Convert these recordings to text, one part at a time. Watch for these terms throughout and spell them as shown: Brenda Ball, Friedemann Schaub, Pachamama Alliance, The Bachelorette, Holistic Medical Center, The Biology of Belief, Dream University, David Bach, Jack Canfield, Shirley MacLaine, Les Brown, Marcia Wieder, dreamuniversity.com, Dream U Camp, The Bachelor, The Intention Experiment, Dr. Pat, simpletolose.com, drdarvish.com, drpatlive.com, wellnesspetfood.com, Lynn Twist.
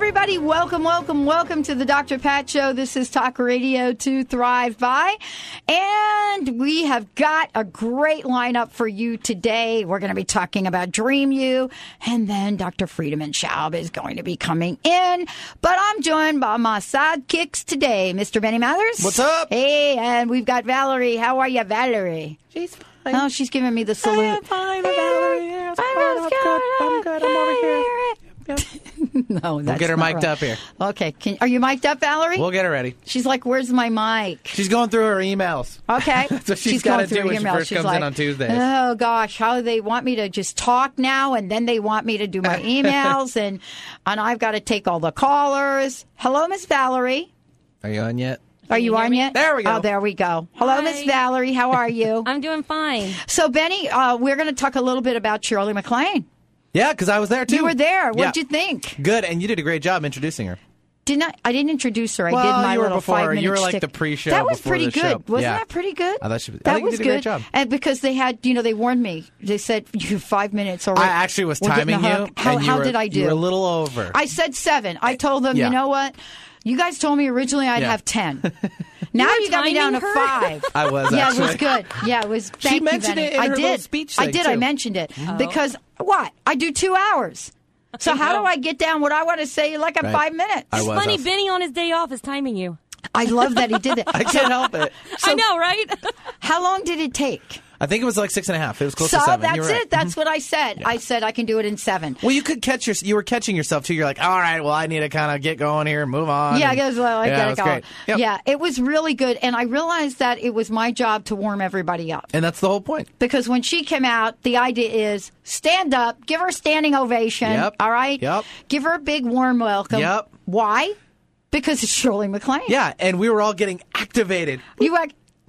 Everybody, welcome to the Dr. Pat Show. This is Talk Radio to Thrive By, and we have got a great lineup for you today. We're going to be talking about Dream U, and then Dr. Friedemann Schaub is going to be coming in. But I'm joined by my sidekicks today, Mr. Benny Mathers. What's up? Hey, and we've got Valerie. How are you, Valerie? She's fine. Oh, she's giving me the salute. I'm fine, Valerie. I'm good. I'm over here. No, that's we'll get her mic'd up here. Okay. Are you mic'd up, Valerie? We'll get her ready. She's like, where's my mic? She's going through her emails. Okay. So she's got to do when she first comes in on Tuesdays. Oh, gosh. How they want me to just talk now, and then they want me to do my emails, and I've got to take all the callers. Hello, Miss Valerie. Are you on yet? Are you on yet? There we go. Oh, there we go. Hello, Miss Valerie. How are you? I'm doing fine. So, Benny, we're going to talk a little bit about Shirley MacLaine. Yeah, because I was there, too. You were there. What'd you think? Good, and you did a great job introducing her. I didn't introduce her. I did my little 5-minute you were like the pre-show. That was pretty good. Wasn't that pretty good? I thought you did a great job. And because they had, they warned me. They said, you have 5 minutes already. I actually was timing you. How did I do? You were a little over. I said 7. I told them, you know what? You guys told me originally I'd have 10. Now you got me down to 5. I was, actually. Yeah, it was good. Yeah, it was. She mentioned it in her little speech thing, I mentioned it. Because what? I do 2 hours. So how do I get down what I want to say in like 5 minutes? It's funny, also. Benny on his day off is timing you. I love that he did it. I can't help it. So, I know, right? How long did it take? I think it was like 6.5. It was close to 7. So that's it. That's what I said. Yeah. I said I can do it in 7. Well, you could catch yourself. You were catching yourself, too. You're like, all right, well, I need to kind of get going here and move on. Yeah, I got it. Yep. Yeah, it was really good. And I realized that it was my job to warm everybody up. And that's the whole point. Because when she came out, the idea is stand up, give her a standing ovation. Yep. All right? Yep. Give her a big warm welcome. Yep. Why? Because it's Shirley MacLaine. Yeah, and we were all getting activated.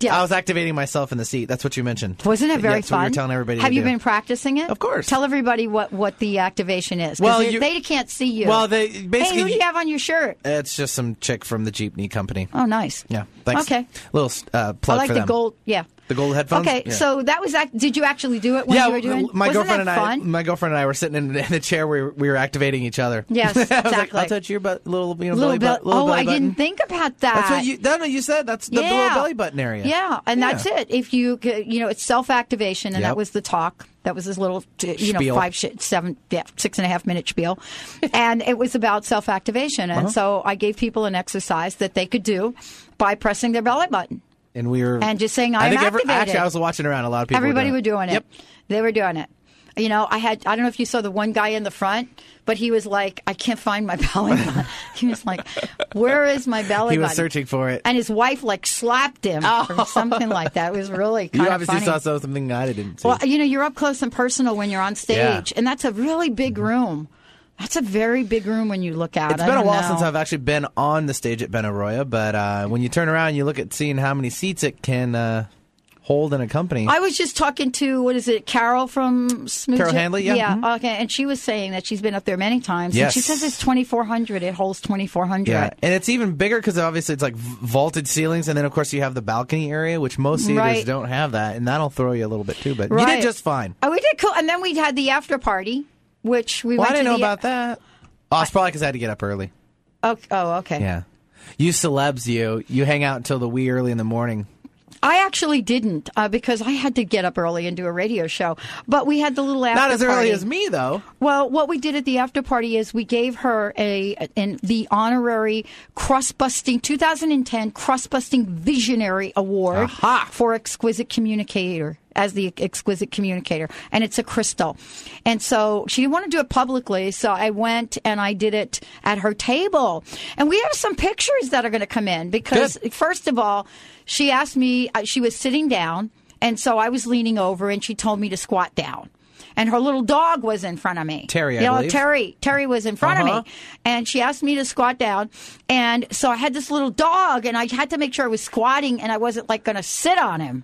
Yeah. I was activating myself in the seat. That's what you mentioned. Wasn't it very fun? What you were telling everybody. Have you been practicing it? Of course. Tell everybody what the activation is. Well, they can't see you. Well, they basically. Hey, who do you have on your shirt? It's just some chick from the Jeepney Company. Oh, nice. Yeah. Thanks. Okay. Little plug for them. I like the gold. Yeah. The gold headphones. Okay, so that was. Did you actually do it when you were doing? Yeah, my girlfriend and I were sitting in the chair where we were activating each other. Yes, exactly. Like, I'll touch your little belly button. Belly button. I didn't think about that. That's what you said. That's the little belly button area. Yeah, and that's it. If it's self activation, and that was the talk. That was this little, spiel. 6.5 minute spiel. And it was about self-activation. And so I gave people an exercise that they could do by pressing their belly button. And just saying, I'm activated. Actually, I was watching around. A lot of people. Everybody were doing it. Yep. They were doing it. I don't know if you saw the one guy in the front, but he was like, I can't find my belly button. He was like, where is my belly button? He was searching for it. And his wife like slapped him or something like that. It was really kind of funny. You obviously saw something I didn't see. Well, you're up close and personal when you're on stage. Yeah. And that's a really big room. That's a very big room when you look out. It's been a while since I've actually been on the stage at Ben Arroyo, but when you turn around, you look at seeing how many seats it can hold and accompany. I was just talking to, Carol from Smooth. Carol Handley, yeah. Mm-hmm. Okay, and she was saying that she's been up there many times. Yes. And she says it's 2,400. It holds 2,400. Yeah, and it's even bigger because obviously it's like vaulted ceilings, and then of course you have the balcony area, which most theaters don't have that, and that'll throw you a little bit too, but you did just fine. Oh, we did cool. And then we had the after party. Which we went to. I didn't know about that. Oh, it's probably because I had to get up early. Oh, okay. Yeah. You celebs, you hang out until the wee early in the morning. I actually didn't because I had to get up early and do a radio show. But we had the little after party. Not as early as me, though. Well, what we did at the after party is we gave her the honorary crust-busting 2010 crust-busting visionary award for exquisite communicator. As the exquisite communicator, and it's a crystal. And so she didn't want to do it publicly, so I went and I did it at her table. And we have some pictures that are going to come in because, first of all, she asked me, she was sitting down, and so I was leaning over, and she told me to squat down. and her little dog was in front of me. Terry, I believe. Terry was in front of me, and she asked me to squat down, and so I had this little dog, and I had to make sure I was squatting and I wasn't like going to sit on him.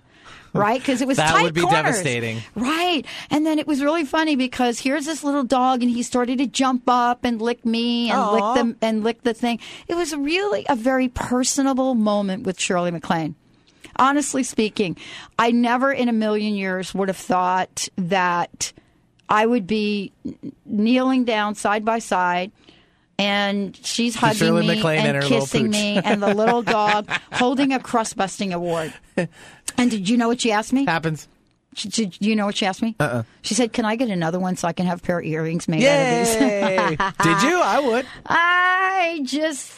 Right, because it was tight corners. That would be devastating. Right, and then it was really funny because here's this little dog, and he started to jump up and lick me and lick the thing. It was really a very personable moment with Shirley MacLaine. Honestly speaking, I never in a million years would have thought that I would be kneeling down side by side. And she's hugging me and kissing me and the little dog holding a crust-busting award. And did you know what she asked me? Happens. Did you know what she asked me? Uh-uh. She said, can I get another one so I can have a pair of earrings made out of these? Did you? I would. I just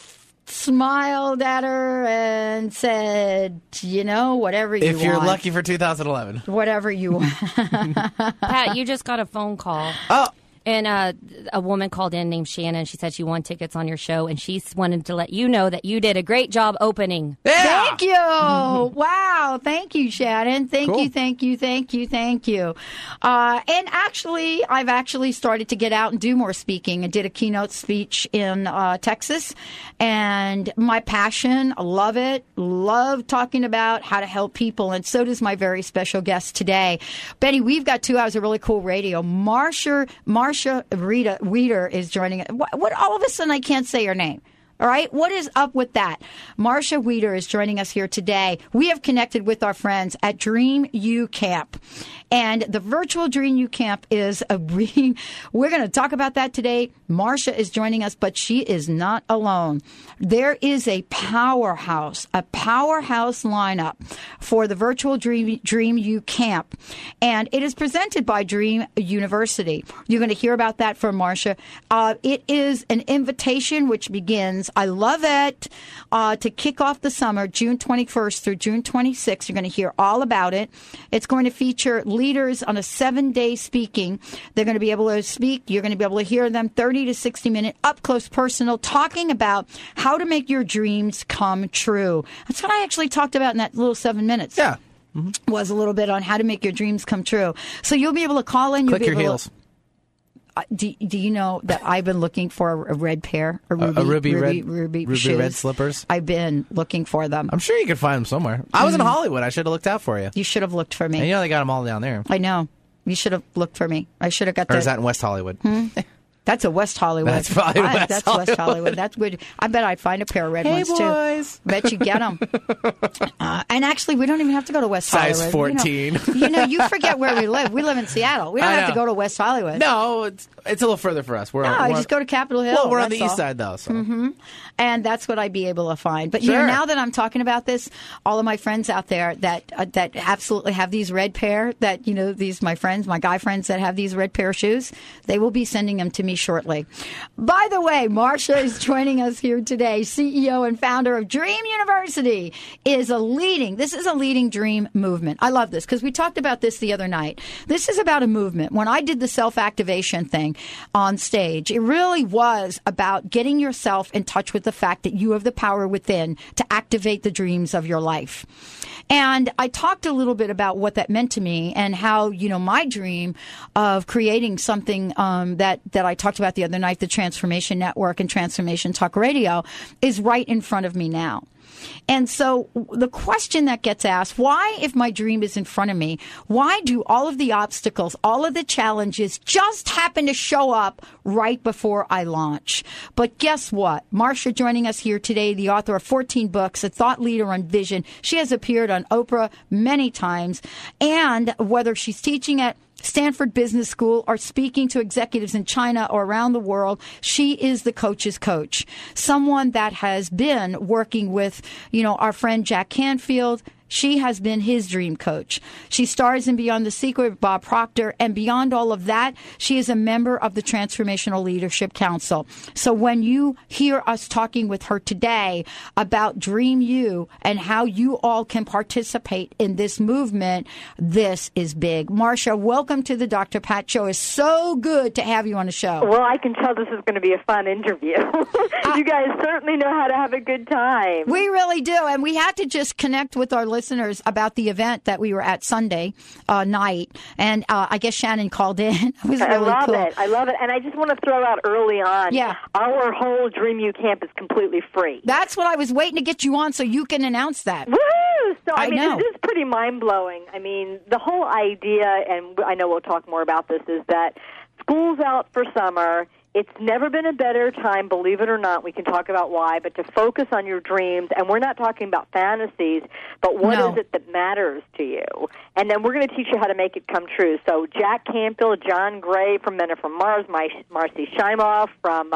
smiled at her and said, you know, whatever you want. If you're lucky for 2011. Whatever you want. Pat, you just got a phone call. Oh. And a woman called in named Shannon. She said she won tickets on your show, and she wanted to let you know that you did a great job opening. Yeah. Thank you. Wow. Thank you, Shannon. Thank you. And actually, I've started to get out and do more speaking. I did a keynote speech in Texas, and my passion, I love it. Love talking about how to help people, and so does my very special guest today. Benny, we've got 2 hours of really cool radio. Marcia Wieder is joining us. What, all of a sudden, I can't say your name. All right? What is up with that? Marcia Wieder is joining us here today. We have connected with our friends at Dream U Camp. And the virtual Dream U Camp is a dream. We're going to talk about that today. Marcia is joining us, but she is not alone. There is a powerhouse lineup for the virtual Dream U Camp. And it is presented by Dream University. You're going to hear about that from Marcia. It is an invitation which begins, I love it, to kick off the summer, June 21st through June 26th. You're going to hear all about it. It's going to feature leaders on a 7-day speaking. They're going to be able to speak. You're going to be able to hear them 30 to 60 minute up close personal talking about how to make your dreams come true. That's what I actually talked about in that little 7 minutes. Yeah. Mm-hmm. Was a little bit on how to make your dreams come true. So you'll be able to call in. Click your heels. Do you know that I've been looking for a red pair, ruby red slippers? I've been looking for them. I'm sure you could find them somewhere. I was in Hollywood. I should have looked out for you. You should have looked for me. And you know they got them all down there. I know. You should have looked for me. I should have got. Or is that in West Hollywood? That's a West Hollywood. That's probably West Hollywood. That's good. I bet I'd find a pair of red ones, boys. Too. Bet you get them. And actually, we don't even have to go to West Hollywood. Size 14. You know, you forget where we live. We live in Seattle. We don't have to go to West Hollywood. No, it's a little further for us. We're just go to Capitol Hill. Well, we're on the east side, though. So. Mm-hmm. And that's what I'd be able to find. But you know, now that I'm talking about this, all of my friends out there that absolutely have these red pair, that, you know, these my friends, my guy friends that have these red pair of shoes, they will be sending them to me shortly. By the way, Marcia is joining us here today. CEO and founder of Dream University is a leading dream movement. I love this because we talked about this the other night. This is about a movement. When I did the self-activation thing on stage, it really was about getting yourself in touch with the fact that you have the power within to activate the dreams of your life. And I talked a little bit about what that meant to me and how, you know, my dream of creating something that I talked about the other night, the Transformation Network and Transformation Talk Radio, is right in front of me now. And so the question that gets asked, why, if my dream is in front of me, why do all of the obstacles, all of the challenges just happen to show up right before I launch? But guess what? Marcia joining us here today, the author of 14 books, a thought leader on vision. She has appeared on Oprah many times. And whether she's teaching at Stanford Business School or speaking to executives in China or around the world, she is the coach's coach, someone that has been working with, you know, our friend Jack Canfield. She has been his dream coach. She stars in Beyond the Secret, Bob Proctor, and beyond all of that, she is a member of the Transformational Leadership Council. So when you hear us talking with her today about Dream U and how you all can participate in this movement, this is big. Marcia, welcome to the Dr. Pat Show. It's so good to have you on the show. Well, I can tell this is going to be a fun interview. You guys certainly know how to have a good time. We really do, and we had to just connect with our listeners listeners about the event that we were at Sunday night, and I guess Shannon called in. It was really cool. I love it. And I just want to throw out early on, our whole Dream U Camp is completely free. That's what I was waiting to get you on so you can announce that. Woohoo! So, I mean, this is pretty mind-blowing. I mean, the whole idea, and I know we'll talk more about this, is that school's out for summer. It's never been a better time, believe it or not. We can talk about why, but to focus on your dreams. And we're not talking about fantasies, but what is it that matters to you? And then we're going to teach you how to make it come true. So Jack Canfield, John Gray from Men Are From Mars, Marcy Shimoff from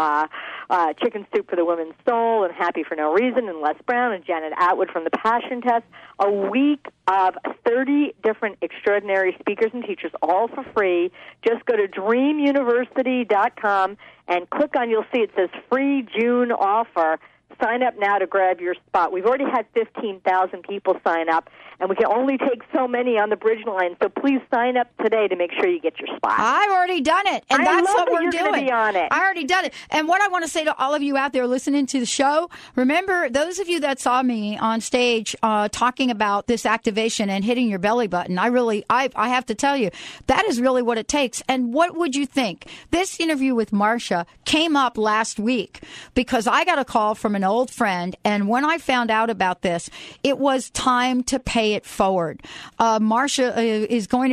Chicken Soup for the Women's Soul and Happy for No Reason, and Les Brown and Janet Atwood from The Passion Test. A week of 30 different extraordinary speakers and teachers, all for free. Just go to dreamuniversity.com and click on, you'll see it says free June offer. Sign up now to grab your spot. We've already had 15,000 people sign up, and we can only take so many on the bridge line. So please sign up today to make sure you get your spot. I've already done it, and that's what we're doing. I already done it. And what I want to say to all of you out there listening to the show, remember, those of you that saw me on stage talking about this activation and hitting your belly button, I have to tell you, that is really what it takes. And what would you think? This interview with Marcia came up last week because I got a call from an old friend, and when I found out about this, it was time to pay it forward. Marcia Wieder is going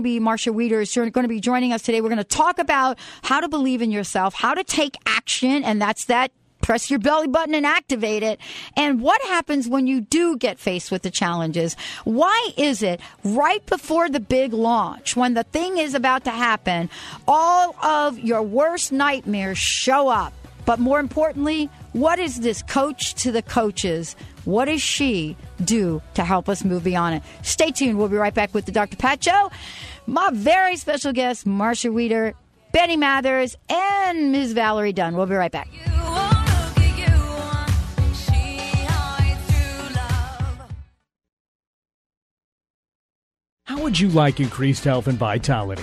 to be joining us today. We're going to talk about how to believe in yourself, how to take action, and that's that. Press your belly button and activate it. And what happens when you do get faced with the challenges? Why is it right before the big launch, when the thing is about to happen, all of your worst nightmares show up? But more importantly, what is this coach to the coaches? What does she do to help us move beyond it? Stay tuned. We'll be right back with the Dr. Pat Show. My very special guest, Marcia Wieder, Benny Mathers, and Ms. Valerie Dunn. We'll be right back. How would you like increased health and vitality?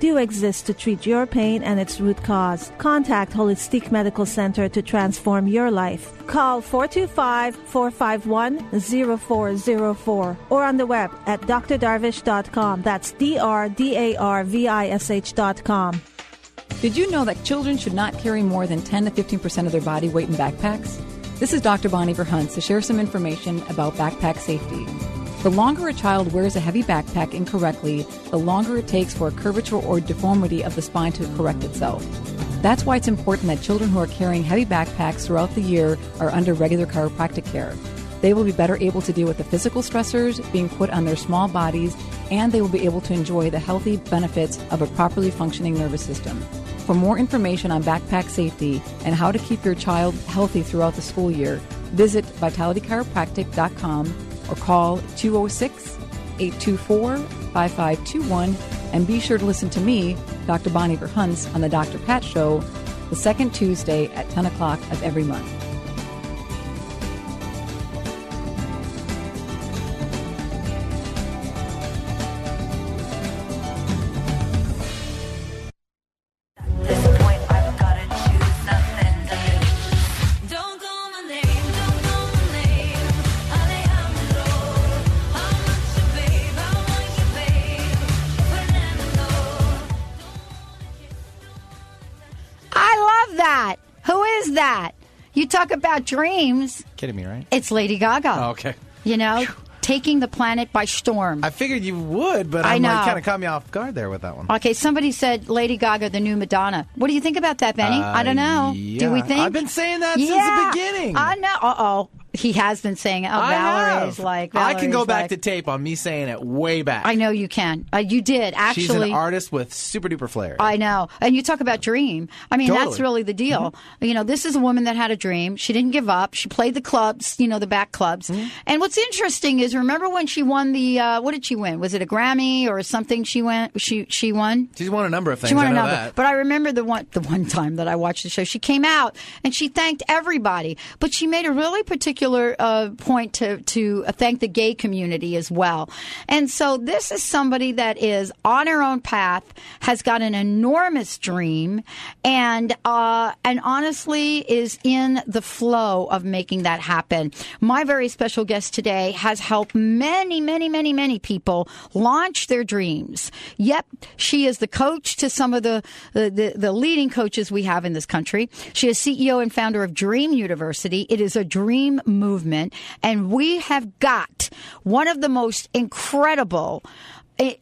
do exist to treat your pain and its root cause. Contact Holistic Medical Center to transform your life. Call 425-451-0404 or on the web at drdarvish.com. That's drdarvish.com. Did you know that children should not carry more than 10 to 15% of their body weight in backpacks? This is Dr. Bonnie Verhunt to share some information about backpack safety. The longer a child wears a heavy backpack incorrectly, the longer it takes for a curvature or deformity of the spine to correct itself. That's why it's important that children who are carrying heavy backpacks throughout the year are under regular chiropractic care. They will be better able to deal with the physical stressors being put on their small bodies, and they will be able to enjoy the healthy benefits of a properly functioning nervous system. For more information on backpack safety and how to keep your child healthy throughout the school year, visit vitalitychiropractic.com or call 206-824-5521 And be sure to listen to me, Dr. Bonnie Verhunts, on the Dr. Pat Show, the second Tuesday at 10 o'clock of every month. Talk about dreams. Kidding me, right? It's Lady Gaga. Oh, okay. You know, taking the planet by storm. I figured you would, but I know. Like, kind of caught me off guard there with that one. Okay, somebody said Lady Gaga, the new Madonna. What do you think about that, Benny? I don't know. Yeah. Do we think? I've been saying that since the beginning. I know. Uh-oh. He has been saying it. Oh, Valerie's I can go back to tape on me saying it way back. I know you can. You did, actually. She's an artist with super duper flair. I know. And you talk about dream. I mean, totally. That's really the deal. Mm-hmm. You know, this is a woman that had a dream. She didn't give up. She played the clubs, you know, the back clubs. Mm-hmm. And what's interesting is, remember when she won the, what did she win? Was it a Grammy or something she won? She's won a number of things. She won a number. That. But I remember the one time that I watched the show, she came out and she thanked everybody. But she made a really particular point to thank the gay community as well. And so this is somebody that is on her own path, has got an enormous dream, and honestly is in the flow of making that happen. My very special guest today has helped many, many, many, many people launch their dreams. Yep, she is the coach to some of the leading coaches we have in this country. She is CEO and founder of Dream University. It is a dream movement, and we have got one of the most incredible,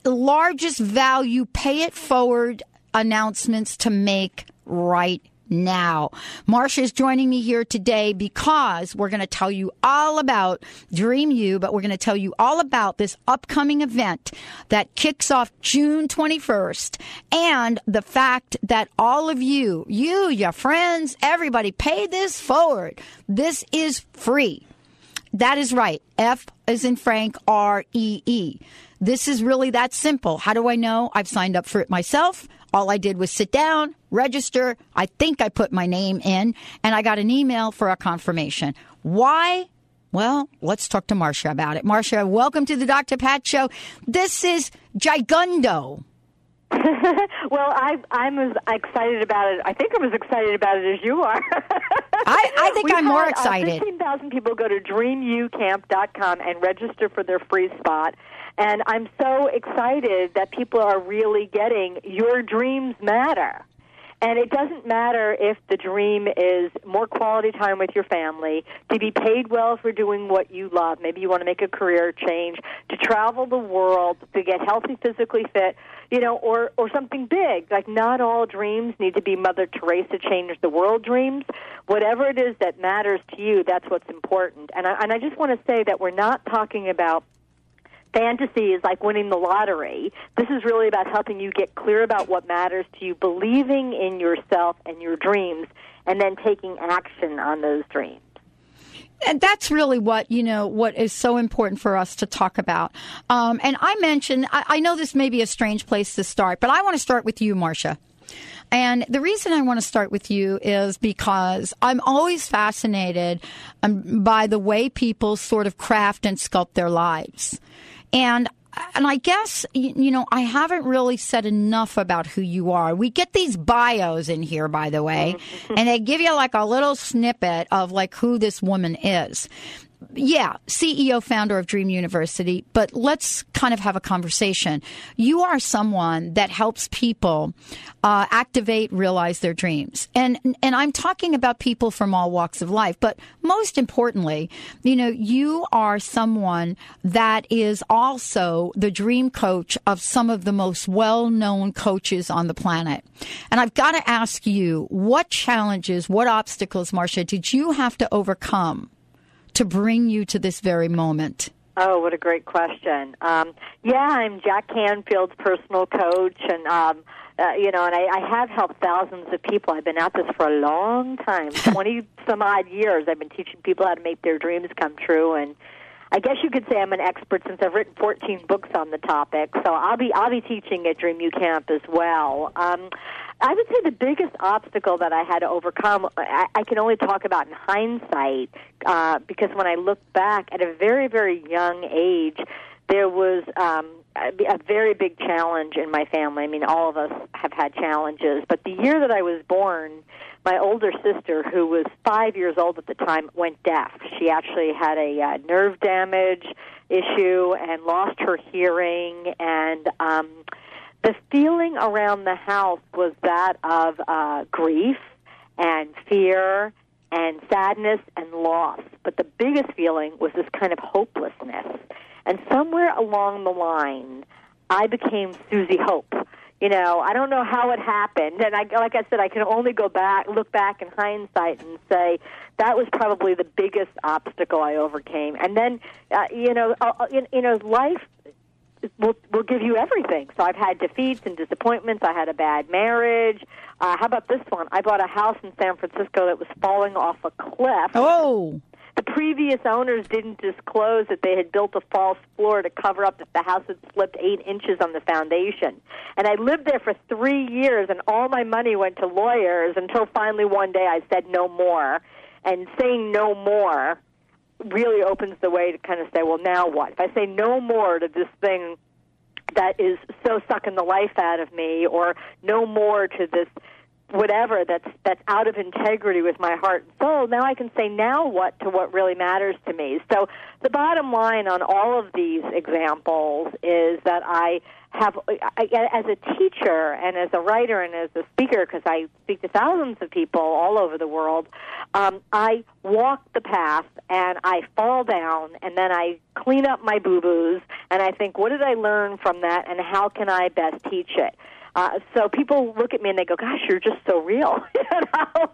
largest value pay it forward announcements to make right now. Marcia is joining me here today because we're going to tell you all about Dream U, but we're going to tell you all about this upcoming event that kicks off June 21st and the fact that all of you, your friends, everybody, pay this forward. This is free. That is right. F as in Frank, R-E-E. This is really that simple. How do I know? I've signed up for it myself. All I did was sit down, register. I think I put my name in, and I got an email for a confirmation. Why? Well, let's talk to Marcia about it. Marcia, welcome to the Dr. Pat Show. This is Gigundo. Well, I'm as excited about it. I think I'm as excited about it as you are. I think I'm more excited. 15,000 people go to dreamucamp.com and register for their free spot. And I'm so excited that people are really getting your dreams matter. And it doesn't matter if the dream is more quality time with your family, to be paid well for doing what you love. Maybe you want to make a career change, to travel the world, to get healthy, physically fit, you know, or something big. Like, not all dreams need to be Mother Teresa change the world dreams. Whatever it is that matters to you, that's what's important. And I just want to say that we're not talking about fantasy is like winning the lottery. This is really about helping you get clear about what matters to you, believing in yourself and your dreams, and then taking action on those dreams. And that's really what, you know, what is so important for us to talk about. And I mentioned, I know this may be a strange place to start, but I want to start with you, Marcia. And the reason I want to start with you is because I'm always fascinated by the way people sort of craft and sculpt their lives. And I guess, you know, I haven't really said enough about who you are. We get these bios in here, by the way, and they give you like a little snippet of like who this woman is. Yeah, CEO, founder of Dream University, but let's kind of have a conversation. You are someone that helps people activate, realize their dreams. And I'm talking about people from all walks of life, but most importantly, you know, you are someone that is also the dream coach of some of the most well-known coaches on the planet. And I've got to ask you, what challenges, what obstacles, Marcia, did you have to overcome to bring you to this very moment? Oh, what a great question. I'm Jack Canfield's personal coach, and I have helped thousands of people. I've been at this for a long time, 20 some odd years. I've been teaching people how to make their dreams come true, and I guess you could say I'm an expert since I've written 14 books on the topic. So I'll be teaching at Dream U Camp as well. I would say the biggest obstacle that I had to overcome, I can only talk about in hindsight, because when I look back at a very, very young age, there was a very big challenge in my family. I mean, all of us have had challenges. But the year that I was born, my older sister, who was 5 years old at the time, went deaf. She actually had a nerve damage issue and lost her hearing. And the feeling around the house was that of grief and fear and sadness and loss. But the biggest feeling was this kind of hopelessness. And somewhere along the line, I became Susie Hope. You know, I don't know how it happened. And like I said, I can only look back in hindsight and say that was probably the biggest obstacle I overcame. And then, life will give you everything. So I've had defeats and disappointments. I had a bad marriage. How about this one? I bought a house in San Francisco that was falling off a cliff. Oh. The previous owners didn't disclose that they had built a false floor to cover up that the house had slipped 8 inches on the foundation. And I lived there for 3 years, and all my money went to lawyers until finally one day I said no more. And saying no more really opens the way to kind of say, well, now what? If I say no more to this thing that is so sucking the life out of me, or no more to this whatever that's out of integrity with my heart and soul, now I can say now what to what really matters to me. So the bottom line on all of these examples is that I as a teacher and as a writer and as a speaker, because I speak to thousands of people all over the world, I walk the path and I fall down and then I clean up my boo-boos and I think, what did I learn from that and how can I best teach it? So people look at me and they go, gosh, you're just so real. You know?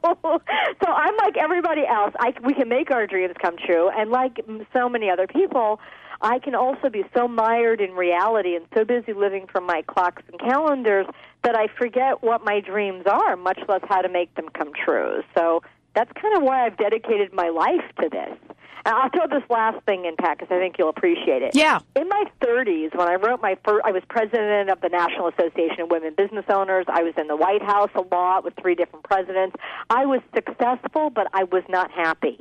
So I'm like everybody else. We can make our dreams come true. And like so many other people, I can also be so mired in reality and so busy living from my clocks and calendars that I forget what my dreams are, much less how to make them come true. So that's kind of why I've dedicated my life to this. And I'll throw this last thing in, Pat, because I think you'll appreciate it. Yeah. In my 30s, when I wrote my first, I was president of the National Association of Women Business Owners. I was in the White House a lot with 3 different presidents. I was successful, but I was not happy.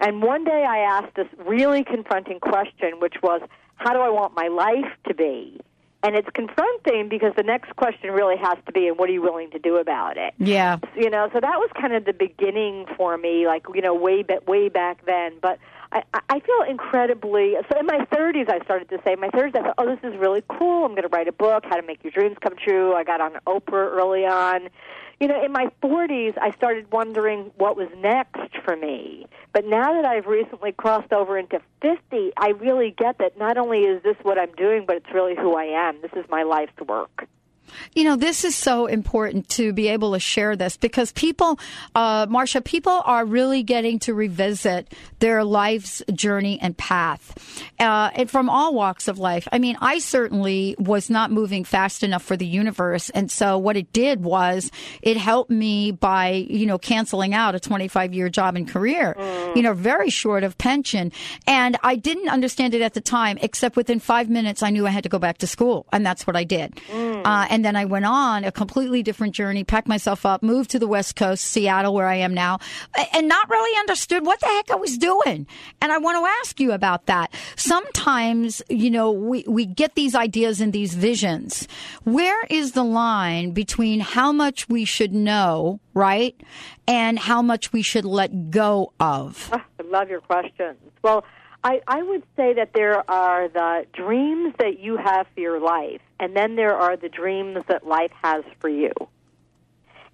And one day I asked this really confronting question, which was, how do I want my life to be? And it's confronting because the next question really has to be, and what are you willing to do about it? Yeah. You know, so that was kind of the beginning for me, like, you know, way back then. But I feel incredibly, so in my 30s, I thought, oh, this is really cool. I'm going to write a book, How to Make Your Dreams Come True. I got on Oprah early on. You know, in my 40s, I started wondering what was next for me. But now that I've recently crossed over into 50, I really get that not only is this what I'm doing, but it's really who I am. This is my life's work. You know, this is so important to be able to share this because people, Marcia, people are really getting to revisit their life's journey and path and from all walks of life. I mean, I certainly was not moving fast enough for the universe. And so what it did was it helped me by, you know, canceling out a 25-year job and career, you know, very short of pension. And I didn't understand it at the time, except within 5 minutes, I knew I had to go back to school. And that's what I did. And then I went on a completely different journey, packed myself up, moved to the West Coast, Seattle, where I am now, and not really understood what the heck I was doing. And I want to ask you about that. Sometimes, you know, we get these ideas and these visions. Where is the line between how much we should know, right, and how much we should let go of? Oh, I love your questions. Well, I would say that there are the dreams that you have for your life, and then there are the dreams that life has for you.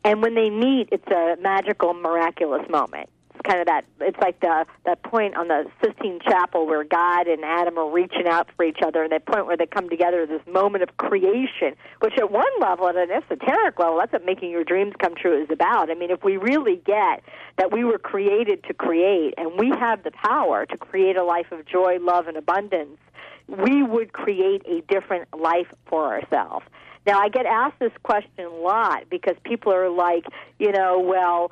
And when they meet, it's a magical, miraculous moment. It's kind of that, it's like that point on the Sistine Chapel where God and Adam are reaching out for each other, and that point where they come together, this moment of creation, which at one level, at an esoteric level, that's what making your dreams come true is about. I mean, if we really get that we were created to create, and we have the power to create a life of joy, love, and abundance, we would create a different life for ourselves. Now, I get asked this question a lot because people are like, well,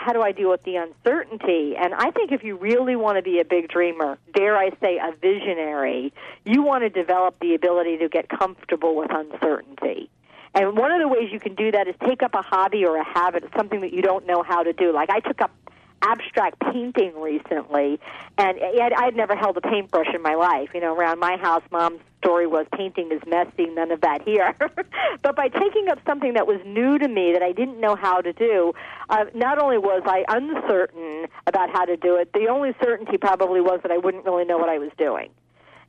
how do I deal with the uncertainty? And I think if you really want to be a big dreamer, dare I say a visionary, you want to develop the ability to get comfortable with uncertainty. And one of the ways you can do that is take up a hobby or a habit, something that you don't know how to do. Like I took up abstract painting recently, and I'd never held a paintbrush in my life. Around my house, Mom's story was painting is messy, none of that here. But by taking up something that was new to me that I didn't know how to do, not only was I uncertain about how to do it, the only certainty probably was that I wouldn't really know what I was doing.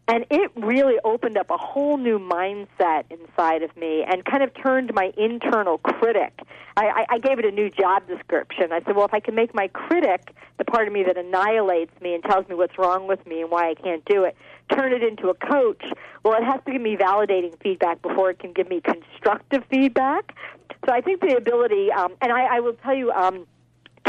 And it really opened up a whole new mindset inside of me and kind of turned my internal critic. I gave it a new job description. I said, well, if I can make my critic, the part of me that annihilates me and tells me what's wrong with me and why I can't do it, turn it into a coach, well, it has to give me validating feedback before it can give me constructive feedback. So I think the ability, and I will tell you,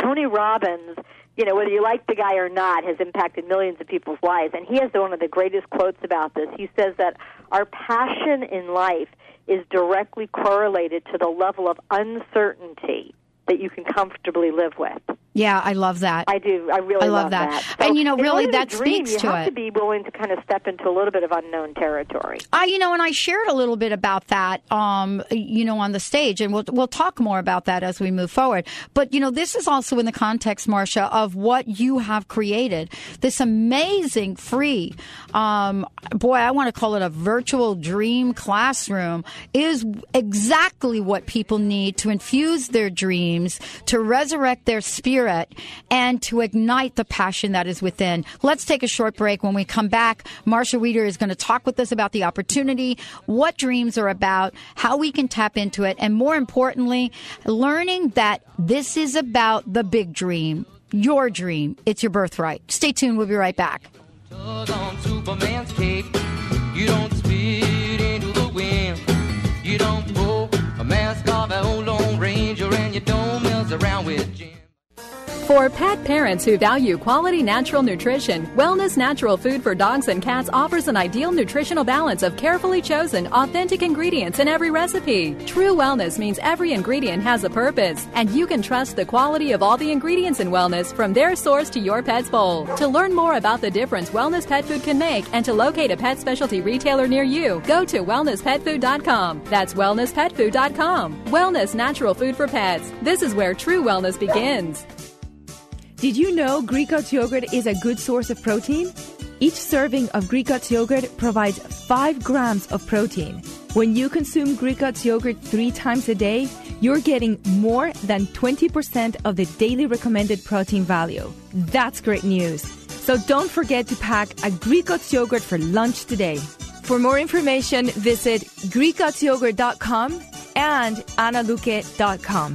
Tony Robbins, whether you like the guy or not, has impacted millions of people's lives. And he has one of the greatest quotes about this. He says that our passion in life is directly correlated to the level of uncertainty that you can comfortably live with. Yeah, I love that. I do. I really love that. So, and, really that speaks to it. You have to be willing to kind of step into a little bit of unknown territory. And I shared a little bit about that, on the stage, and we'll talk more about that as we move forward. But, this is also in the context, Marcia, of what you have created, this amazing free, I want to call it a virtual dream classroom, is exactly what people need to infuse their dreams, to resurrect their spirit, and to ignite the passion that is within. Let's take a short break. When we come back, Marcia Wieder is going to talk with us about the opportunity, what dreams are about, how we can tap into it, and more importantly, learning that this is about the big dream, your dream. It's your birthright. Stay tuned. We'll be right back. You don't spit into the wind. You don't pull a mask off an old Lone Ranger, and you don't mess around with Jim. For pet parents who value quality natural nutrition, Wellness Natural Food for Dogs and Cats offers an ideal nutritional balance of carefully chosen, authentic ingredients in every recipe. True wellness means every ingredient has a purpose, and you can trust the quality of all the ingredients in wellness from their source to your pet's bowl. To learn more about the difference Wellness Pet Food can make and to locate a pet specialty retailer near you, go to wellnesspetfood.com. That's wellnesspetfood.com. Wellness Natural Food for Pets. This is where true wellness begins. Did you know Greek Guts Yogurt is a good source of protein? Each serving of Greek Guts Yogurt provides 5 grams of protein. When you consume Greek Guts Yogurt 3 times a day, you're getting more than 20% of the daily recommended protein value. That's great news. So don't forget to pack a Greek Guts Yogurt for lunch today. For more information, visit GreekGutsYogurt.com and AnnaLuque.com.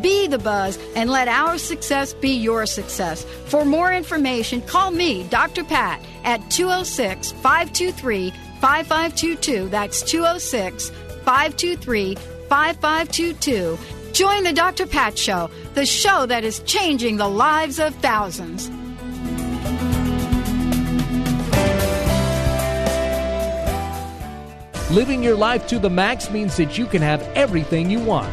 be the buzz, and let our success be your success. For more information, call me, Dr. Pat, at 206-523-5522. That's 206-523-5522. Join the Dr. Pat Show, the show that is changing the lives of thousands. Living your life to the max means that you can have everything you want.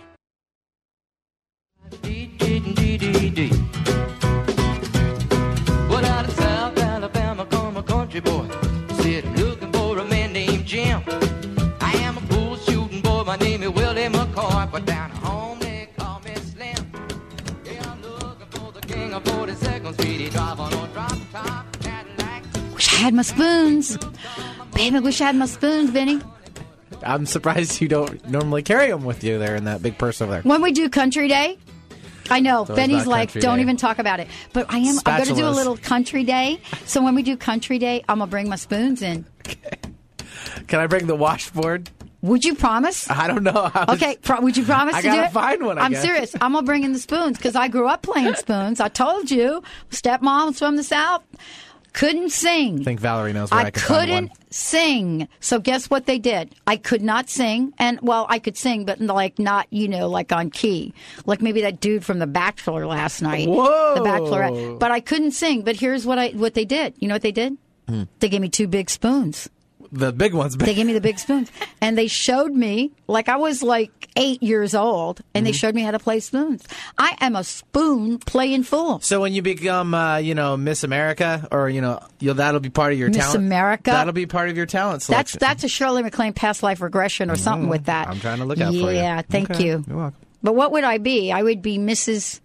Well, out of South Alabama, come a country boy. Said I'm looking for a man named Jim. I am a pool shooting boy. My name is Willie McCoy. But down home they call me Slim. Yeah, I'm looking for the king of 42nd Street. He drive on a drop top Cadillac. Wish I had my spoons. Baby, wish I had my spoons, Benny. I'm surprised you don't normally carry them with you there in that big purse over there. When we do Country Day. I know. So Benny's like, don't even talk about it. But I am. Spatulas. I'm going to do a little Country Day. So when we do Country Day, I'm going to bring my spoons in. Okay. Can I bring the washboard? Would you promise? I don't know. Would you promise to do it? I got to find one, I'm serious. I'm going to bring in the spoons because I grew up playing spoons. I told you. Stepmom's from the South. Couldn't sing. I think Valerie knows where I could find one. I couldn't sing. So guess what they did? I could not sing. And, well, I could sing, but like not, like on key. Like maybe that dude from The Bachelor last night. Whoa. The Bachelorette. But I couldn't sing. But here's what they did. You know what they did? Mm. They gave me two big spoons. The big ones. They gave me the big spoons. And they showed me, like I was like 8 years old, and they showed me how to play spoons. I am a spoon playing fool. So when you become, Miss America, or, that'll be part of your talent. Miss America. That'll be part of your talent selection. That's a Shirley MacLaine past life regression or something with that. I'm trying to look out for you. Yeah, thank you. You're welcome. But what would I be? I would be Mrs.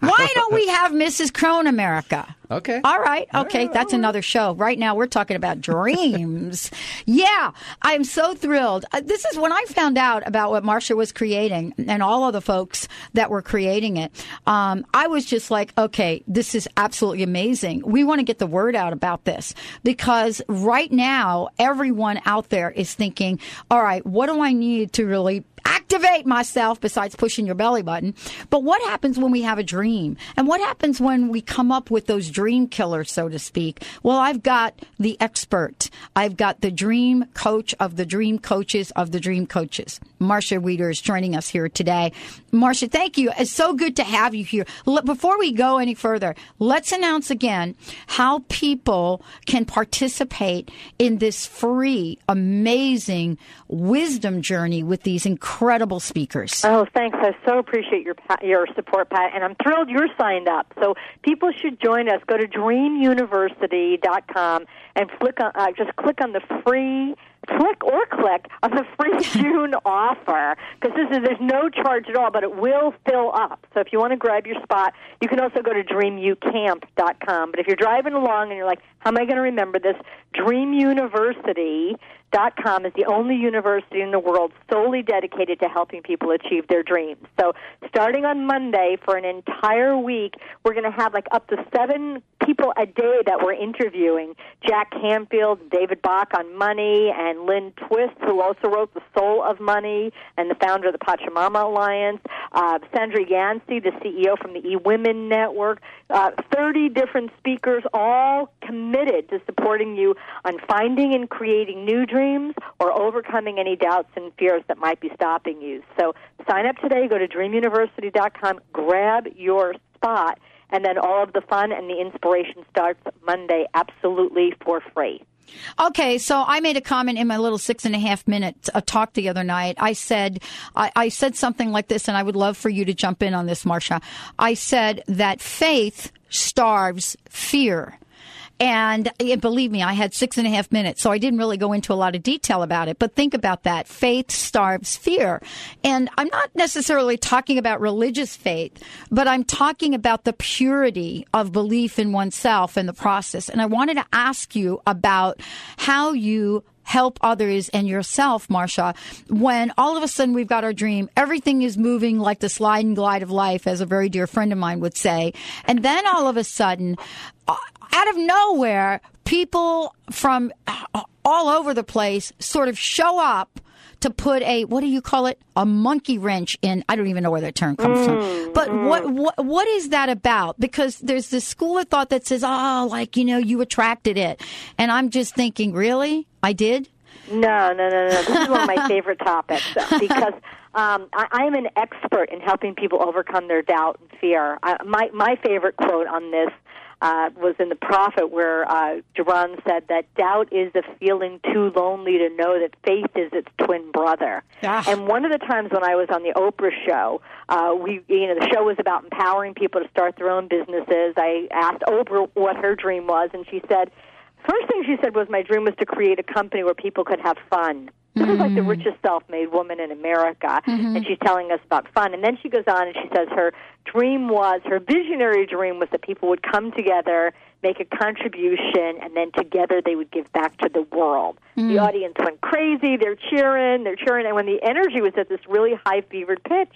Why don't we have Mrs. Crone America? Okay. All right. Okay. That's another show. Right now, we're talking about dreams. Yeah. I'm so thrilled. This is when I found out about what Marcia was creating and all of the folks that were creating it. I was just like, okay, this is absolutely amazing. We want to get the word out about this because right now, everyone out there is thinking, all right, what do I need to really activate myself besides pushing your belly button? But what happens when we have a dream? And what happens when we come up with those dream killers, so to speak? Well, I've got the expert. I've got the dream coach of the dream coaches of the dream coaches. Marcia Wieder is joining us here today. Marcia, thank you. It's so good to have you here. Before we go any further, let's announce again how people can participate in this free, amazing wisdom journey with these incredible speakers. Oh, thanks. I so appreciate your support, Pat, and I'm thrilled you're signed up. So people should join us. Go to dreamuniversity.com and click on the free June offer, because there's no charge at all, but it will fill up. So if you want to grab your spot, you can also go to dreamucamp.com. But if you're driving along and you're like, how am I going to remember this? dreamuniversity.com is the only university in the world solely dedicated to helping people achieve their dreams. So starting on Monday for an entire week, we're going to have like up to 7 people a day that we're interviewing. Jack Canfield, David Bach on money, and Lynn Twist, who also wrote The Soul of Money and the founder of the Pachamama Alliance. Sandra Yancey, the CEO from the eWomen Network. 30 different speakers, all committed to supporting you on finding and creating new dreams or overcoming any doubts and fears that might be stopping you. So sign up today. Go to dreamuniversity.com. Grab your spot. And then all of the fun and the inspiration starts Monday absolutely for free. Okay, so I made a comment in my little 6.5-minute talk the other night. I said something like this, and I would love for you to jump in on this, Marcia. I said that faith starves fear. And believe me, I had 6.5 minutes, so I didn't really go into a lot of detail about it. But think about that. Faith starves fear. And I'm not necessarily talking about religious faith, but I'm talking about the purity of belief in oneself and the process. And I wanted to ask you about how you help others and yourself, Marcia, when all of a sudden we've got our dream, everything is moving like the slide and glide of life, as a very dear friend of mine would say. And then all of a sudden, out of nowhere, people from all over the place sort of show up to put a monkey wrench in. I don't even know where that term comes from. But what is that about? Because there's this school of thought that says, you attracted it. And I'm just thinking, really? I did? No. This is one of my favorite topics, though, because I'm an expert in helping people overcome their doubt and fear. My favorite quote on this was in The Prophet, where Jaron said that doubt is the feeling too lonely to know that faith is its twin brother. Ah. And one of the times when I was on the Oprah show, the show was about empowering people to start their own businesses. I asked Oprah what her dream was, and she said, first thing she said was, my dream was to create a company where people could have fun. This is like the richest self-made woman in America, and she's telling us about fun. And then she goes on and she says her visionary dream was that people would come together, make a contribution, and then together they would give back to the world. The audience went crazy. They're cheering. And when the energy was at this really high-fevered pitch,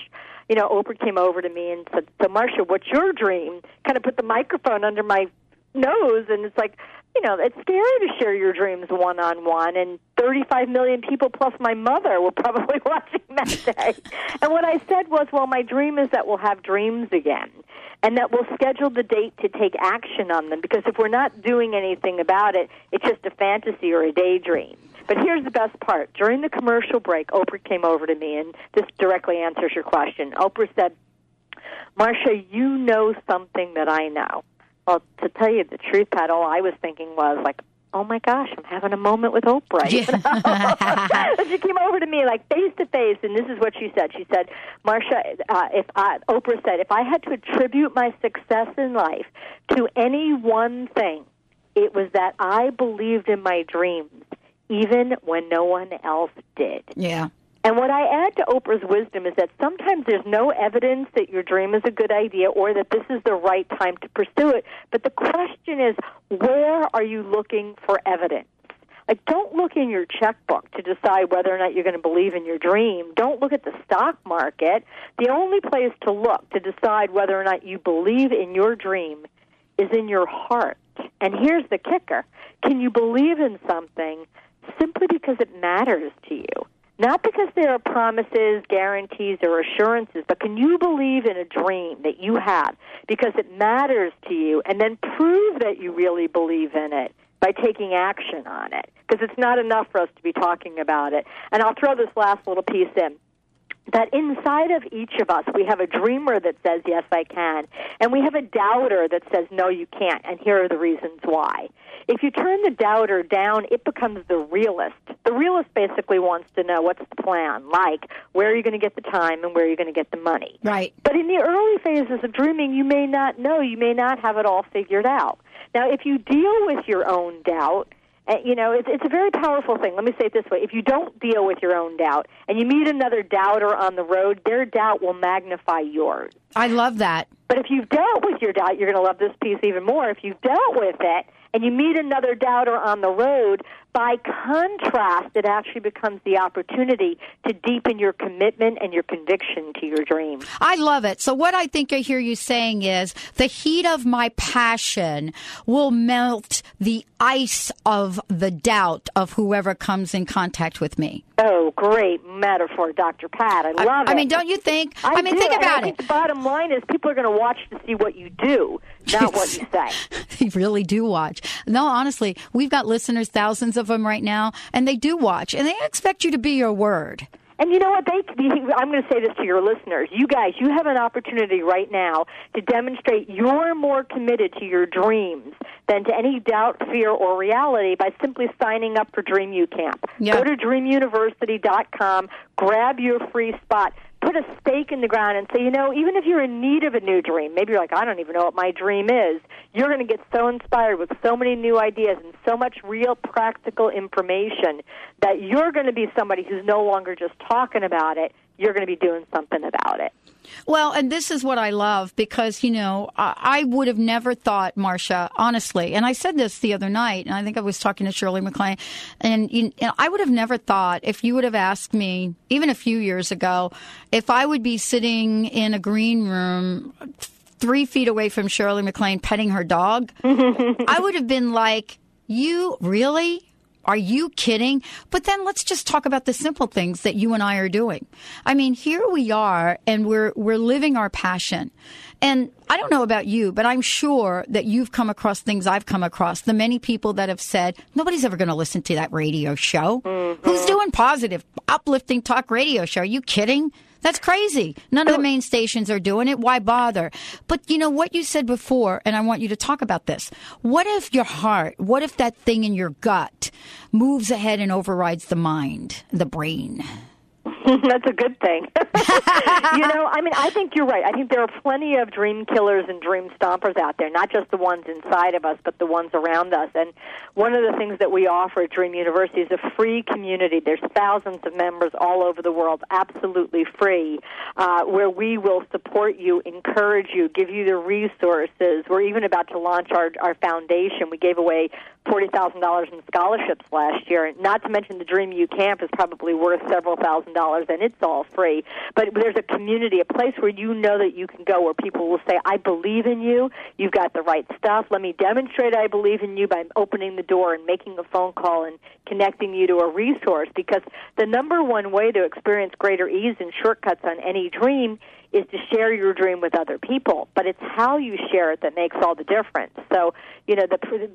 Oprah came over to me and said, so, Marcia, what's your dream? Kind of put the microphone under my nose, and it's like, it's scary to share your dreams one-on-one, and 35 million people plus my mother were probably watching that day. And what I said was, well, my dream is that we'll have dreams again, and that we'll schedule the date to take action on them, because if we're not doing anything about it, it's just a fantasy or a daydream. But here's the best part. During the commercial break, Oprah came over to me, and this directly answers your question. Oprah said, Marcia, you know something that I know. Well, to tell you the truth, Pat, all I was thinking was like, oh, my gosh, I'm having a moment with Oprah. And she came over to me like face-to-face, and this is what she said. She said, Marcia, Oprah said, if I had to attribute my success in life to any one thing, it was that I believed in my dreams, even when no one else did. Yeah. And what I add to Oprah's wisdom is that sometimes there's no evidence that your dream is a good idea or that this is the right time to pursue it. But the question is, where are you looking for evidence? Like, don't look in your checkbook to decide whether or not you're going to believe in your dream. Don't look at the stock market. The only place to look to decide whether or not you believe in your dream is in your heart. And here's the kicker. Can you believe in something simply because it matters to you? Not because there are promises, guarantees, or assurances, but can you believe in a dream that you have because it matters to you, and then prove that you really believe in it by taking action on it? Because it's not enough for us to be talking about it. And I'll throw this last little piece in, that inside of each of us, we have a dreamer that says, yes, I can, and we have a doubter that says, no, you can't, and here are the reasons why. If you turn the doubter down, it becomes the realist. The realist basically wants to know what's the plan, like where are you going to get the time and where are you going to get the money. Right. But in the early phases of dreaming, you may not know. You may not have it all figured out. Now, if you deal with your own doubt, it's a very powerful thing. Let me say it this way. If you don't deal with your own doubt and you meet another doubter on the road, their doubt will magnify yours. I love that. But if you've dealt with your doubt, you're going to love this piece even more. If you've dealt with it, and you meet another doubter on the road, by contrast, it actually becomes the opportunity to deepen your commitment and your conviction to your dream. I love it. So what I think I hear you saying is the heat of my passion will melt the ice of the doubt of whoever comes in contact with me. Oh, great metaphor, Dr. Pat. I love it. I mean, don't you think? I mean, think about it. I think the bottom line is people are going to watch to see what you do, not what you say. They really do watch. No, honestly, we've got listeners, thousands of them right now, and they do watch, and they expect you to be your word. And you know what? I'm going to say this to your listeners. You guys, you have an opportunity right now to demonstrate you're more committed to your dreams than to any doubt, fear, or reality by simply signing up for Dream U Camp. Yep. Go to dreamuniversity.com, grab your free spot. Put a stake in the ground and say, even if you're in need of a new dream, maybe you're like, I don't even know what my dream is, you're going to get so inspired with so many new ideas and so much real practical information that you're going to be somebody who's no longer just talking about it. You're going to be doing something about it. Well, and this is what I love because, I would have never thought, Marcia, honestly, and I said this the other night, and I think I was talking to Shirley MacLaine, and I would have never thought if you would have asked me, even a few years ago, if I would be sitting in a green room 3 feet away from Shirley MacLaine petting her dog, I would have been like, you really? Are you kidding? But then let's just talk about the simple things that you and I are doing. I mean, here we are, and we're living our passion. And I don't know about you, but I'm sure that you've come across things I've come across. The many people that have said, nobody's ever going to listen to that radio show. Mm-hmm. Who's doing positive, uplifting talk radio show? Are you kidding? That's crazy. None of the main stations are doing it. Why bother? But you know what you said before, and I want you to talk about this. What if your heart, what if that thing in your gut moves ahead and overrides the mind, the brain? That's a good thing. You know, I mean, I think you're right. I think there are plenty of dream killers and dream stompers out there, not just the ones inside of us, but the ones around us. And one of the things that we offer at Dream University is a free community. There's thousands of members all over the world, absolutely free, where we will support you, encourage you, give you the resources. We're even about to launch our foundation. We gave away $40,000 in scholarships last year, and not to mention the Dream U Camp is probably worth several $1,000, and it's all free. But there's a community, a place where you know that you can go, where people will say, I believe in you, you've got the right stuff, let me demonstrate I believe in you by opening the door and making a phone call and connecting you to a resource. Because the number one way to experience greater ease and shortcuts on any dream is to share your dream with other people, but it's how you share it that makes all the difference. So, you know,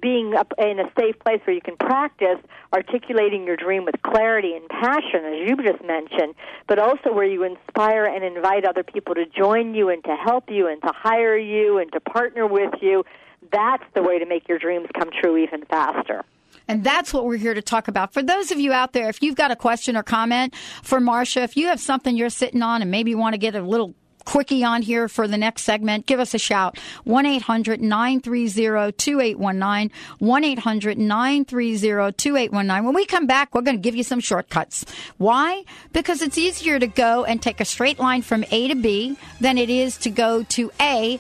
being up in a safe place where you can practice articulating your dream with clarity and passion, as you just mentioned, but also where you inspire and invite other people to join you and to help you and to hire you and to partner with you. That's the way to make your dreams come true even faster. And that's what we're here to talk about. For those of you out there, if you've got a question or comment for Marcia, if you have something you're sitting on and maybe you want to get a little quickie on here for the next segment, give us a shout. 1-800-930-2819. 1-800-930-2819. When we come back, we're going to give you some shortcuts. Why? Because it's easier to go and take a straight line from A to B than it is to go to A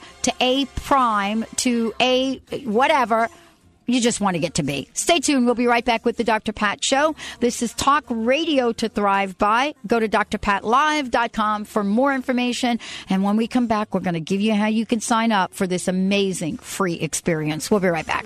prime, to A whatever. You just want to get to be. Stay tuned. We'll be right back with the Dr. Pat Show. This is Talk Radio to Thrive By. Go to drpatlive.com for more information. And when we come back, we're going to give you how you can sign up for this amazing free experience. We'll be right back.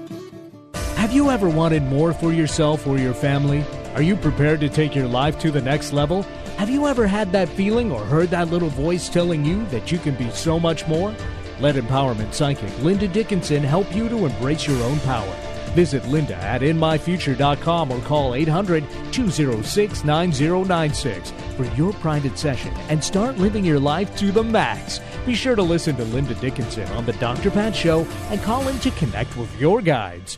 Have you ever wanted more for yourself or your family? Are you prepared to take your life to the next level? Have you ever had that feeling or heard that little voice telling you that you can be so much more? Let empowerment psychic Linda Dickinson help you to embrace your own power. Visit Linda at inmyfuture.com or call 800-206-9096 for your private session and start living your life to the max. Be sure to listen to Linda Dickinson on The Dr. Pat Show and call in to connect with your guides.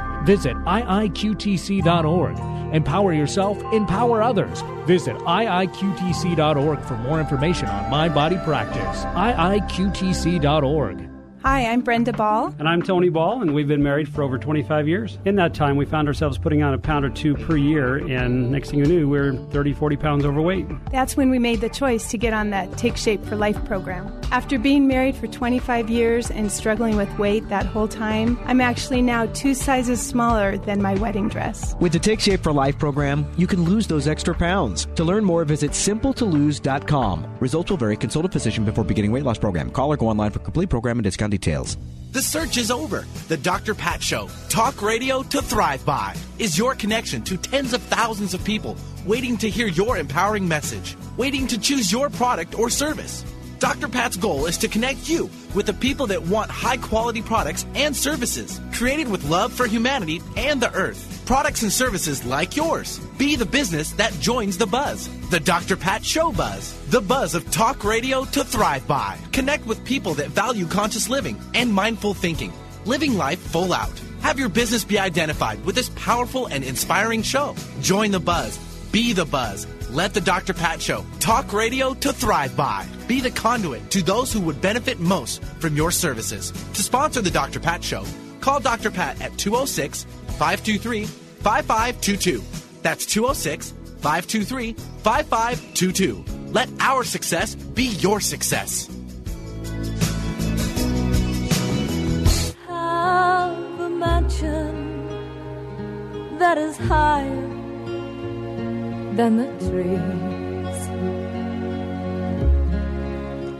Visit IIQTC.org. Empower yourself, empower others. Visit IIQTC.org for more information on mind body practice. IIQTC.org. Hi, I'm Brenda Ball. And I'm Tony Ball, and we've been married for over 25 years. In that time, we found ourselves putting on a pound or two per year, and next thing you knew, we were 30, 40 pounds overweight. That's when we made the choice to get on that Take Shape for Life program. After being married for 25 years and struggling with weight that whole time, I'm actually now 2 sizes smaller than my wedding dress. With the Take Shape for Life program, you can lose those extra pounds. To learn more, visit simpletolose.com. Results will vary. Consult a physician before beginning weight loss program. Call or go online for complete program and discount details. The search is over. The Dr. Pat Show, Talk Radio to Thrive By, is your connection to tens of thousands of people waiting to hear your empowering message, waiting to choose your product or service. Dr. Pat's goal is to connect you with the people that want high-quality products and services created with love for humanity and the earth. products and services like yours. Be the business that joins the buzz. The Dr. Pat Show buzz. The buzz of talk radio to thrive by. Connect with people that value conscious living and mindful thinking. Living life full out. Have your business be identified with this powerful and inspiring show. Join the buzz. Be the buzz. Let the Dr. Pat Show. Talk radio to thrive by. Be the conduit to those who would benefit most from your services. To sponsor the Dr. Pat Show, call Dr. Pat at 206-523-5522. That's 206-523-5522. Let our success be your success. Have a mansion that is higher than the trees.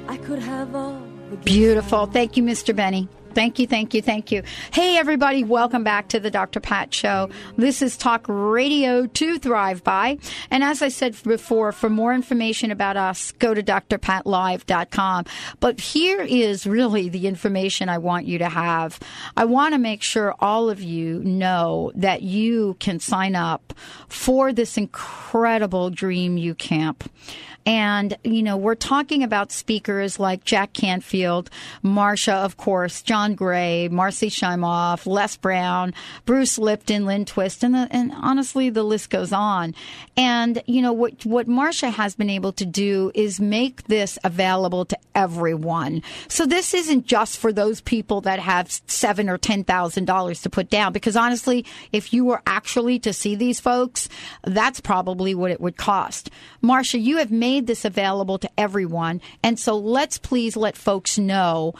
I could have all the beautiful. Thank you, Mr. Benny. Thank you, thank you, thank you. Hey, everybody, welcome back to the Dr. Pat Show. This is Talk Radio to Thrive By. And as I said before, for more information about us, go to drpatlive.com. But here is really the information I want you to have. I want to make sure all of you know that you can sign up for this incredible Dream U Camp. And, you know, we're talking about speakers like Jack Canfield, Marcia, of course, John Gray, Marcy Shimoff, Les Brown, Bruce Lipton, Lynn Twist, and honestly, the list goes on. And, you know, what Marcia has been able to do is make this available to everyone. So this isn't just for those people that have $7,000 or $10,000 to put down, because honestly, if you were actually to see these folks, that's probably what it would cost. Marcia, you have made this available to everyone, and so let's please let folks know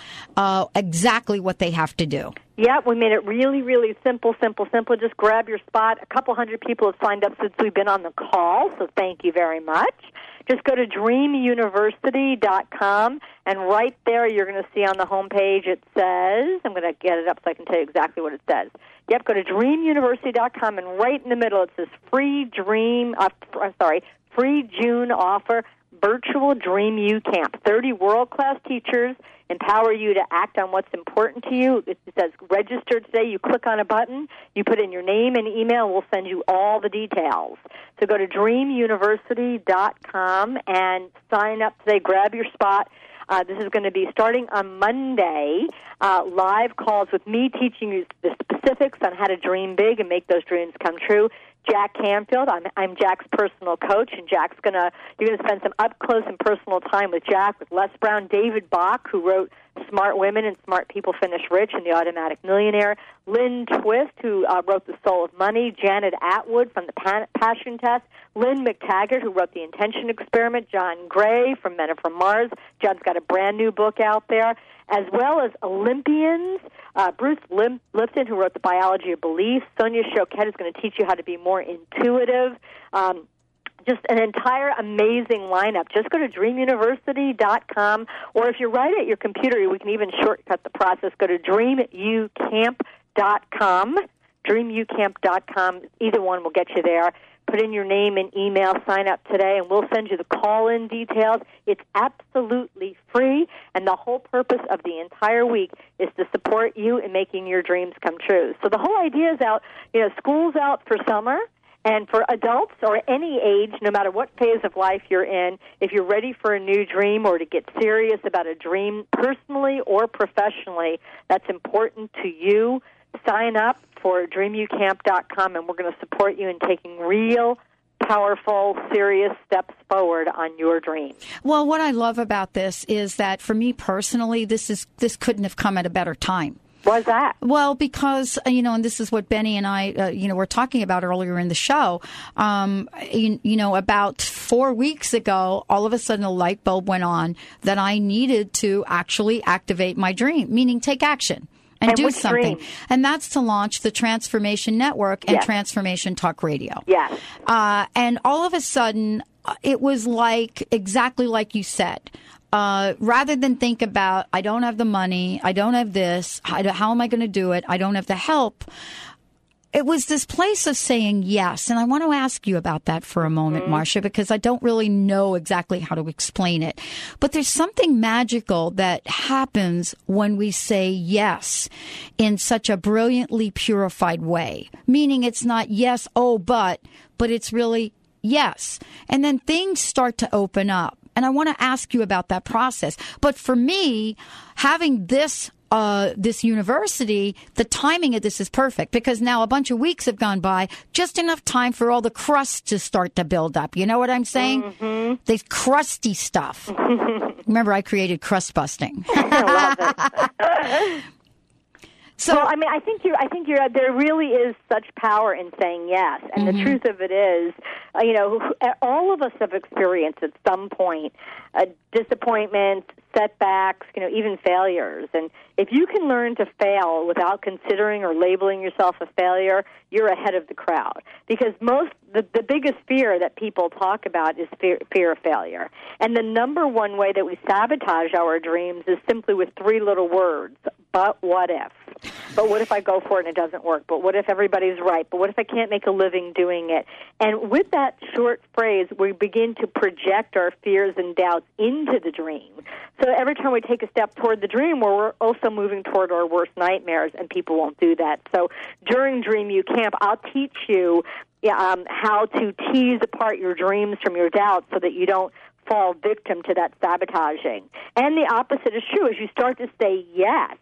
exactly what they have to do. Yeah, we made it really, really simple. Just grab your spot. A couple hundred people have signed up since we've been on the call, so thank you very much. Just go to dreamuniversity.com, and right there you're going to see on the homepage it says, I'm going to get it up so I can tell you exactly what it says. Yep, go to dreamuniversity.com, and right in the middle it says free June offer, virtual Dream U Camp. 30 world-class teachers empower you to act on what's important to you. It says register today. You click on a button. You put in your name and email. We'll send you all the details. So go to dreamuniversity.com and sign up today. Grab your spot. This is going to be starting on Monday, live calls with me teaching you the specifics on how to dream big and make those dreams come true. Jack Canfield, I'm Jack's personal coach, and you're going to spend some up-close and personal time with Jack, with Les Brown, David Bach, who wrote Smart Women and Smart People Finish Rich and The Automatic Millionaire, Lynn Twist, who wrote The Soul of Money, Janet Atwood from The Passion Test, Lynn McTaggart, who wrote The Intention Experiment, John Gray from Men Are From Mars. John's got a brand-new book out there, as well as Olympians, Bruce Lipton, who wrote The Biology of Belief. Sonia Choquette is going to teach you how to be more intuitive. Just an entire amazing lineup. Just go to dreamuniversity.com, or if you're right at your computer, we can even shortcut the process. Go to dreamucamp.com. Dreamucamp.com. Either one will get you there. Put in your name and email, sign up today, and we'll send you the call-in details. It's absolutely free, and the whole purpose of the entire week is to support you in making your dreams come true. So the whole idea is out, you know, school's out for summer, and for adults or any age, no matter what phase of life you're in, if you're ready for a new dream or to get serious about a dream personally or professionally that's important to you, sign up for dreamucamp.com, and we're going to support you in taking real, powerful, serious steps forward on your dream. Well, what I love about this is that for me personally, this couldn't have come at a better time. Why's that? Well, because, you know, and this is what Benny and I, you know, were talking about earlier in the show. You know, about 4 weeks ago, all of a sudden a light bulb went on that I needed to actually activate my dream, meaning take action. And do something. Dream? And that's to launch the Transformation Network and yes. Transformation Talk Radio. Yes. And all of a sudden, it was like exactly like you said. Rather than think about, I don't have the money, I don't have this, how am I going to do it, I don't have the help, It was this place of saying yes. And I want to ask you about that for a moment, Marcia, because I don't really know exactly how to explain it. But there's something magical that happens when we say yes in such a brilliantly purified way, meaning it's not yes, oh, but it's really yes. And then things start to open up. And I want to ask you about that process. But for me, having this university, the timing of this is perfect because now a bunch of weeks have gone by, just enough time for all the crust to start to build up. You know what I'm saying? Mm-hmm. The crusty stuff. Remember, I created crust busting. I love it. So, well, I mean, I think there really is such power in saying yes. And the truth of it is, all of us have experienced at some point disappointment, setbacks, even failures. And if you can learn to fail without considering or labeling yourself a failure, you're ahead of the crowd. Because the biggest fear that people talk about is fear of failure. And the number one way that we sabotage our dreams is simply with three little words, but what if? But what if I go for it and it doesn't work? But what if everybody's right? But what if I can't make a living doing it? And with that short phrase, we begin to project our fears and doubts into the dream. So every time we take a step toward the dream, we're also moving toward our worst nightmares, and people won't do that. So during Dream U Camp, I'll teach you how to tease apart your dreams from your doubts so that you don't fall victim to that sabotaging. And the opposite is true. As you start to say yes,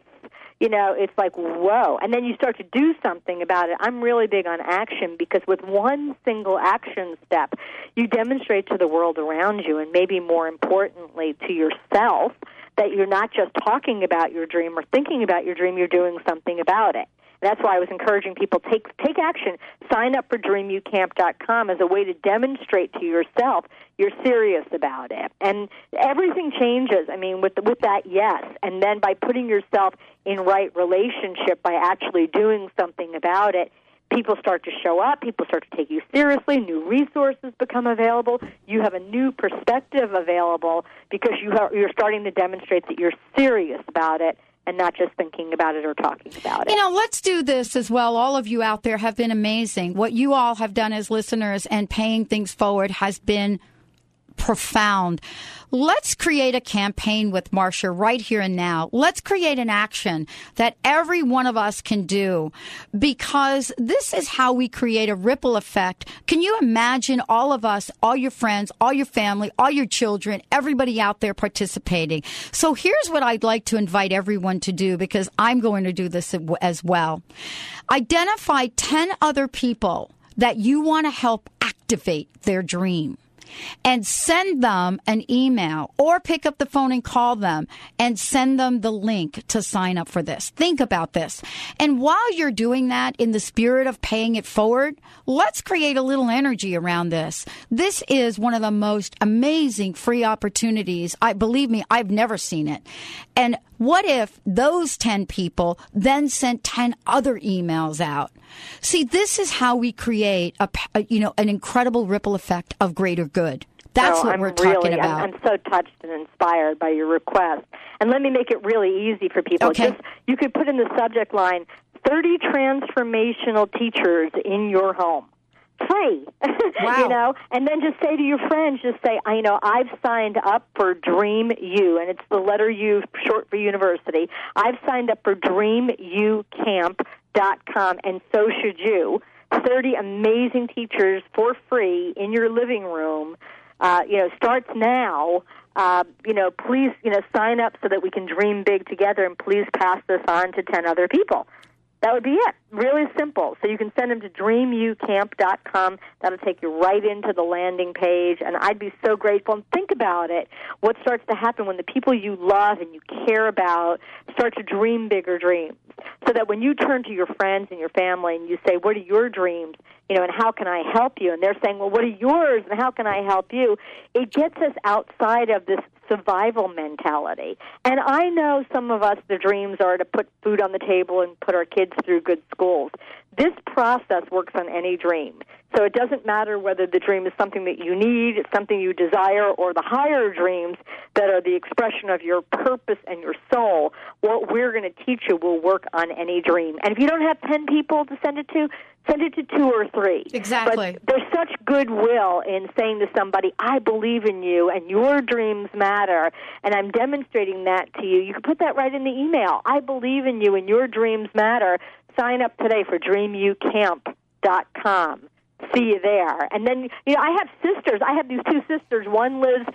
it's like, whoa. And then you start to do something about it. I'm really big on action because with one single action step, you demonstrate to the world around you and maybe more importantly to yourself that you're not just talking about your dream or thinking about your dream, you're doing something about it. That's why I was encouraging people, take action. Sign up for dreamucamp.com as a way to demonstrate to yourself you're serious about it. And everything changes, with that yes. And then by putting yourself in right relationship, by actually doing something about it, people start to show up, people start to take you seriously, new resources become available, you have a new perspective available because you're starting to demonstrate that you're serious about it. And not just thinking about it or talking about it. Let's do this as well. All of you out there have been amazing. What you all have done as listeners and paying things forward has been profound. Let's create a campaign with Marcia right here and now. Let's create an action that every one of us can do because this is how we create a ripple effect. Can you imagine all of us, all your friends, all your family, all your children, everybody out there participating? So here's what I'd like to invite everyone to do because I'm going to do this as well. Identify 10 other people that you want to help activate their dream. And send them an email or pick up the phone and call them and send them the link to sign up for this. Think about this. And while you're doing that in the spirit of paying it forward, let's create a little energy around this. This is one of the most amazing free opportunities. I've never seen it. And what if those 10 people then sent 10 other emails out? See, this is how we create an incredible ripple effect of greater good. That's what we're talking about. I'm so touched and inspired by your request. And let me make it really easy for people. Okay. You could put in the subject line, 30 transformational teachers in your home. Free. Wow. And then just say to your friends, just say, I've signed up for Dream U, and it's the letter U short for university. I've signed up for dreamucamp.com, and so should you. 30 amazing teachers for free in your living room. Starts now. Please, sign up so that we can dream big together, and please pass this on to 10 other people. That would be it. Really simple. So you can send them to dreamucamp.com. That'll take you right into the landing page. And I'd be so grateful. And think about it. What starts to happen when the people you love and you care about start to dream bigger dreams? So that when you turn to your friends and your family and you say, what are your dreams? And how can I help you? And they're saying, well, what are yours? And how can I help you? It gets us outside of this survival mentality. And I know some of us, the dreams are to put food on the table and put our kids through good schools. This process works on any dream. So it doesn't matter whether the dream is something that you need, it's something you desire, or the higher dreams that are the expression of your purpose and your soul. What we're going to teach you will work on any dream. And if you don't have 10 people to send it to, send it to 2 or 3. Exactly. But there's such goodwill in saying to somebody, I believe in you and your dreams matter, and I'm demonstrating that to you. You can put that right in the email. I believe in you and your dreams matter. Sign up today for dreamucamp.com. See you there. And then, you know, I have sisters. I have these 2 sisters. One lives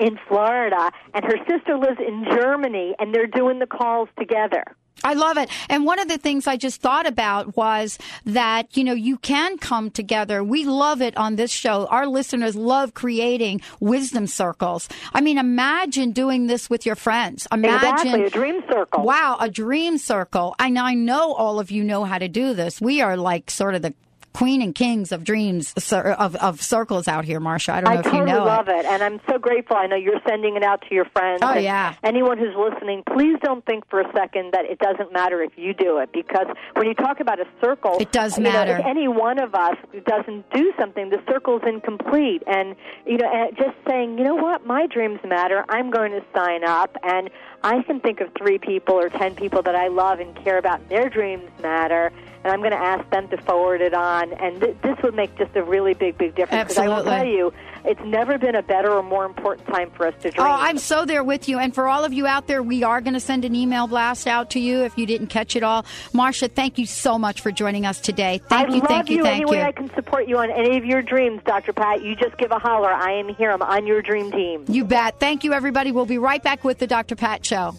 in Florida, and her sister lives in Germany, and they're doing the calls together. I love it. And one of the things I just thought about was that, you know, you can come together. We love it on this show. Our listeners love creating wisdom circles. I mean, imagine doing this with your friends. Imagine. Exactly, a dream circle. Wow, a dream circle. And I know all of you know how to do this. We are like sort of the queen and kings of dreams, of circles out here, Marcia. I don't know if you know it. I totally love it, and I'm so grateful. I know you're sending it out to your friends. Oh, yeah. Anyone who's listening, please don't think for a second that it doesn't matter if you do it, because when you talk about a circle, it does matter. If any one of us doesn't do something, the circle's incomplete. And, you know, just saying, you know what, my dreams matter, I'm going to sign up, and I can think of 3 people or 10 people that I love and care about, their dreams matter, and I'm going to ask them to forward it on. And this would make just a really big, big difference. Because I will tell you, it's never been a better or more important time for us to dream. Oh, I'm so there with you. And for all of you out there, we are going to send an email blast out to you if you didn't catch it all. Marcia, thank you so much for joining us today. Thank you. Any way I can support you on any of your dreams, Dr. Pat, you just give a holler. I am here. I'm on your dream team. You bet. Thank you, everybody. We'll be right back with the Dr. Pat Show.